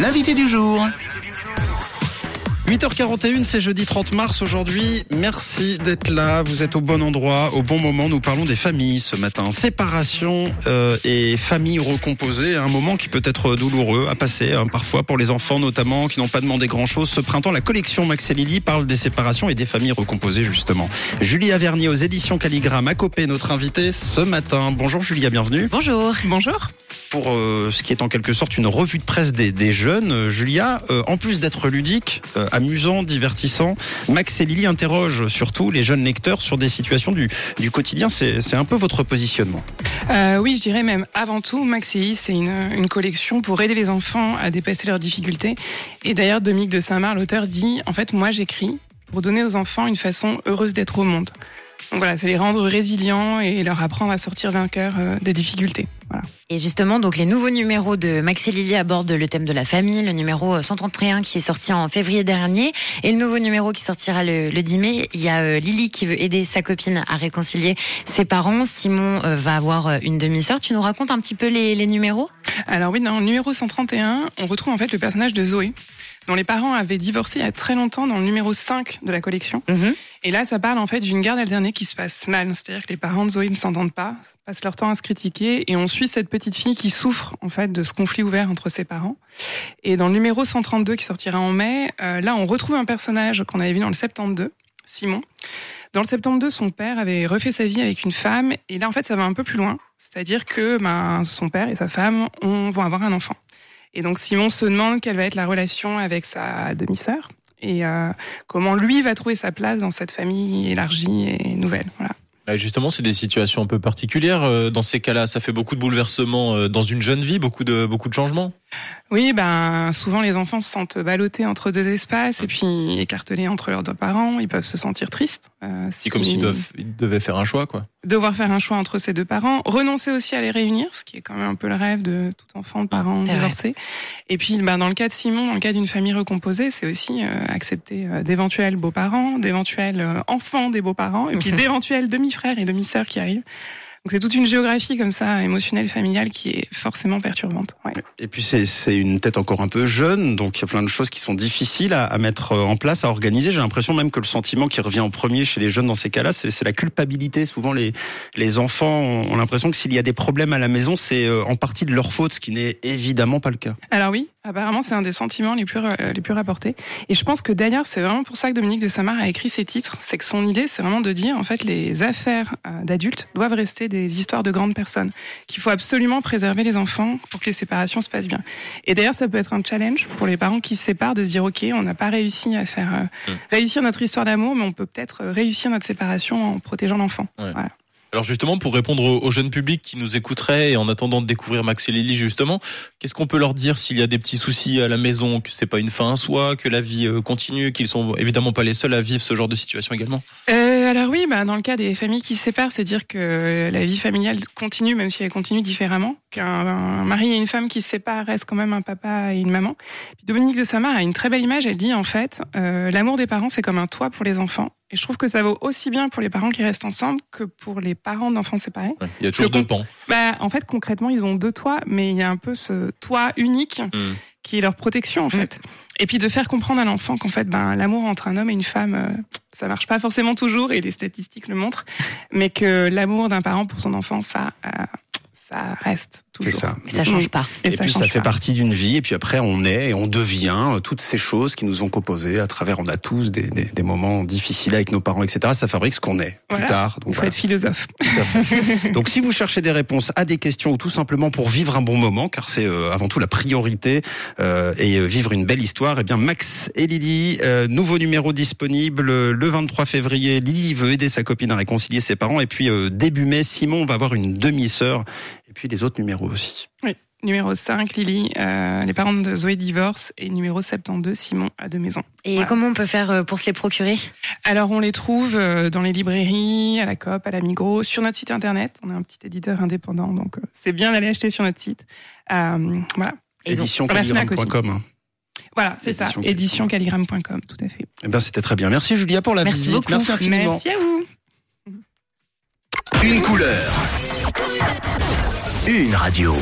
l'invité du jour. 8h41, c'est jeudi 30 mars aujourd'hui. Merci d'être là. Vous êtes au bon endroit, au bon moment. Nous parlons des familles ce matin. Séparation et famille recomposée, un moment qui peut être douloureux à passer, parfois pour les enfants notamment, qui n'ont pas demandé grand-chose. Ce printemps, la collection Max et Lili parle des séparations et des familles recomposées justement. Julia Vernier aux éditions Calligramme à Copé, notre invitée ce matin. Bonjour Julia, bienvenue. Bonjour. Bonjour. Pour ce qui est en quelque sorte une revue de presse des jeunes, Julia, en plus d'être ludique, amusant, divertissant, Max et Lili interrogent surtout les jeunes lecteurs sur des situations du quotidien. C'est un peu votre positionnement. Oui, je dirais même avant tout, Max et Lili, c'est une collection pour aider les enfants à dépasser leurs difficultés. Et d'ailleurs, Dominique de Saint-Mars, l'auteur, dit « En fait, moi, j'écris pour donner aux enfants une façon heureuse d'être au monde ». Donc voilà, c'est les rendre résilients et leur apprendre à sortir vainqueurs des difficultés. Voilà. Et justement, donc les nouveaux numéros de Max et Lili abordent le thème de la famille, le numéro 131 qui est sorti en février dernier et le nouveau numéro qui sortira le 10 mai. Il y a Lily qui veut aider sa copine à réconcilier ses parents. Simon va avoir une demi-sœur. Tu nous racontes un petit peu les numéros ? Alors oui, dans le numéro 131, on retrouve en fait le personnage de Zoé, dont les parents avaient divorcé il y a très longtemps dans le numéro 5 de la collection. Mmh. Et là, ça parle en fait d'une garde alternée qui se passe mal. C'est-à-dire que les parents de Zoé ne s'entendent pas, passent leur temps à se critiquer et on suit cette petite fille qui souffre en fait de ce conflit ouvert entre ses parents. Et dans le numéro 132 qui sortira en mai, là on retrouve un personnage qu'on avait vu dans le 72, Simon. Dans le 72, son père avait refait sa vie avec une femme et là en fait ça va un peu plus loin. C'est-à-dire que son père et sa femme vont avoir un enfant. Et donc Simon se demande quelle va être la relation avec sa demi-sœur et comment lui va trouver sa place dans cette famille élargie et nouvelle. Voilà. Justement, c'est des situations un peu particulières. Dans ces cas-là, ça fait beaucoup de bouleversements dans une jeune vie, beaucoup de changements. Oui, souvent les enfants se sentent ballottés entre deux espaces et puis écartelés entre leurs deux parents. Ils peuvent se sentir tristes. C'est comme s'ils devaient faire un choix, quoi. Devoir faire un choix entre ces deux parents. Renoncer aussi à les réunir, ce qui est quand même un peu le rêve de tout enfant de parents divorcés. Et puis, dans le cas de Simon, dans le cas d'une famille recomposée, c'est aussi accepter d'éventuels beaux-parents, d'éventuels enfants des beaux-parents et puis d'éventuels demi-frères et demi-sœurs qui arrivent. Donc c'est toute une géographie comme ça, émotionnelle, familiale, qui est forcément perturbante. Ouais. Et puis c'est une tête encore un peu jeune, donc il y a plein de choses qui sont difficiles à mettre en place, à organiser. J'ai l'impression même que le sentiment qui revient en premier chez les jeunes dans ces cas-là, c'est la culpabilité. Souvent les enfants ont l'impression que s'il y a des problèmes à la maison, c'est en partie de leur faute, ce qui n'est évidemment pas le cas. Alors oui, apparemment c'est un des sentiments les plus rapportés. Et je pense que d'ailleurs c'est vraiment pour ça que Dominique de Saint-Mars a écrit ces titres. C'est que son idée, c'est vraiment de dire en fait les affaires d'adultes doivent rester des histoires de grandes personnes, qu'il faut absolument préserver les enfants pour que les séparations se passent bien. Et d'ailleurs, ça peut être un challenge pour les parents qui se séparent de se dire « Ok, on n'a pas réussi à faire réussir notre histoire d'amour, mais on peut peut-être réussir notre séparation en protégeant l'enfant. Ouais. » Voilà. Alors justement, pour répondre au jeune public qui nous écouterait et en attendant de découvrir Max et Lili justement, qu'est-ce qu'on peut leur dire s'il y a des petits soucis à la maison, que c'est pas une fin en soi, que la vie continue, qu'ils sont évidemment pas les seuls à vivre ce genre de situation également ? Alors oui, dans le cas des familles qui se séparent, c'est dire que la vie familiale continue, même si elle continue différemment. Qu'un mari et une femme qui se séparent restent quand même un papa et une maman. Puis Dominique de Saint-Mars a une très belle image, elle dit en fait, l'amour des parents c'est comme un toit pour les enfants. Et je trouve que ça vaut aussi bien pour les parents qui restent ensemble que pour les parents d'enfants séparés. Ouais, il y a toujours deux pans. En fait, concrètement, ils ont deux toits, mais il y a un peu ce toit unique qui est leur protection, en fait. Et puis de faire comprendre à l'enfant qu'en fait, l'amour entre un homme et une femme, ça marche pas forcément toujours, et les statistiques le montrent, mais que l'amour d'un parent pour son enfant, ça reste toujours. C'est ça. Et ça change pas. Et puis ça fait partie d'une vie, et puis après on est et on devient toutes ces choses qui nous ont composées à travers, on a tous des moments difficiles avec nos parents, etc. Ça fabrique ce qu'on est plus tard. Donc, il faut être philosophe. Tout à fait. Donc si vous cherchez des réponses à des questions ou tout simplement pour vivre un bon moment, car c'est avant tout la priorité, et vivre une belle histoire, Max et Lili, nouveau numéro disponible le 23 février. Lili veut aider sa copine à réconcilier ses parents, et puis début mai, Simon va avoir une demi-sœur. Et puis les autres numéros aussi. Oui, numéro 5, Lili, les parents de Zoé divorcent, et numéro 72, Simon à deux maisons. Et comment on peut faire pour se les procurer ? Alors on les trouve dans les librairies, à la Coop, à la Migros, sur notre site internet. On a un petit éditeur indépendant, donc c'est bien d'aller acheter sur notre site. Voilà. Editionscalligram.com. Voilà, c'est ça, editionscalligram.com, tout à fait. C'était très bien. Merci Julia pour la visite. Beaucoup. Merci infiniment. Merci à vous. Une couleur. Une radio.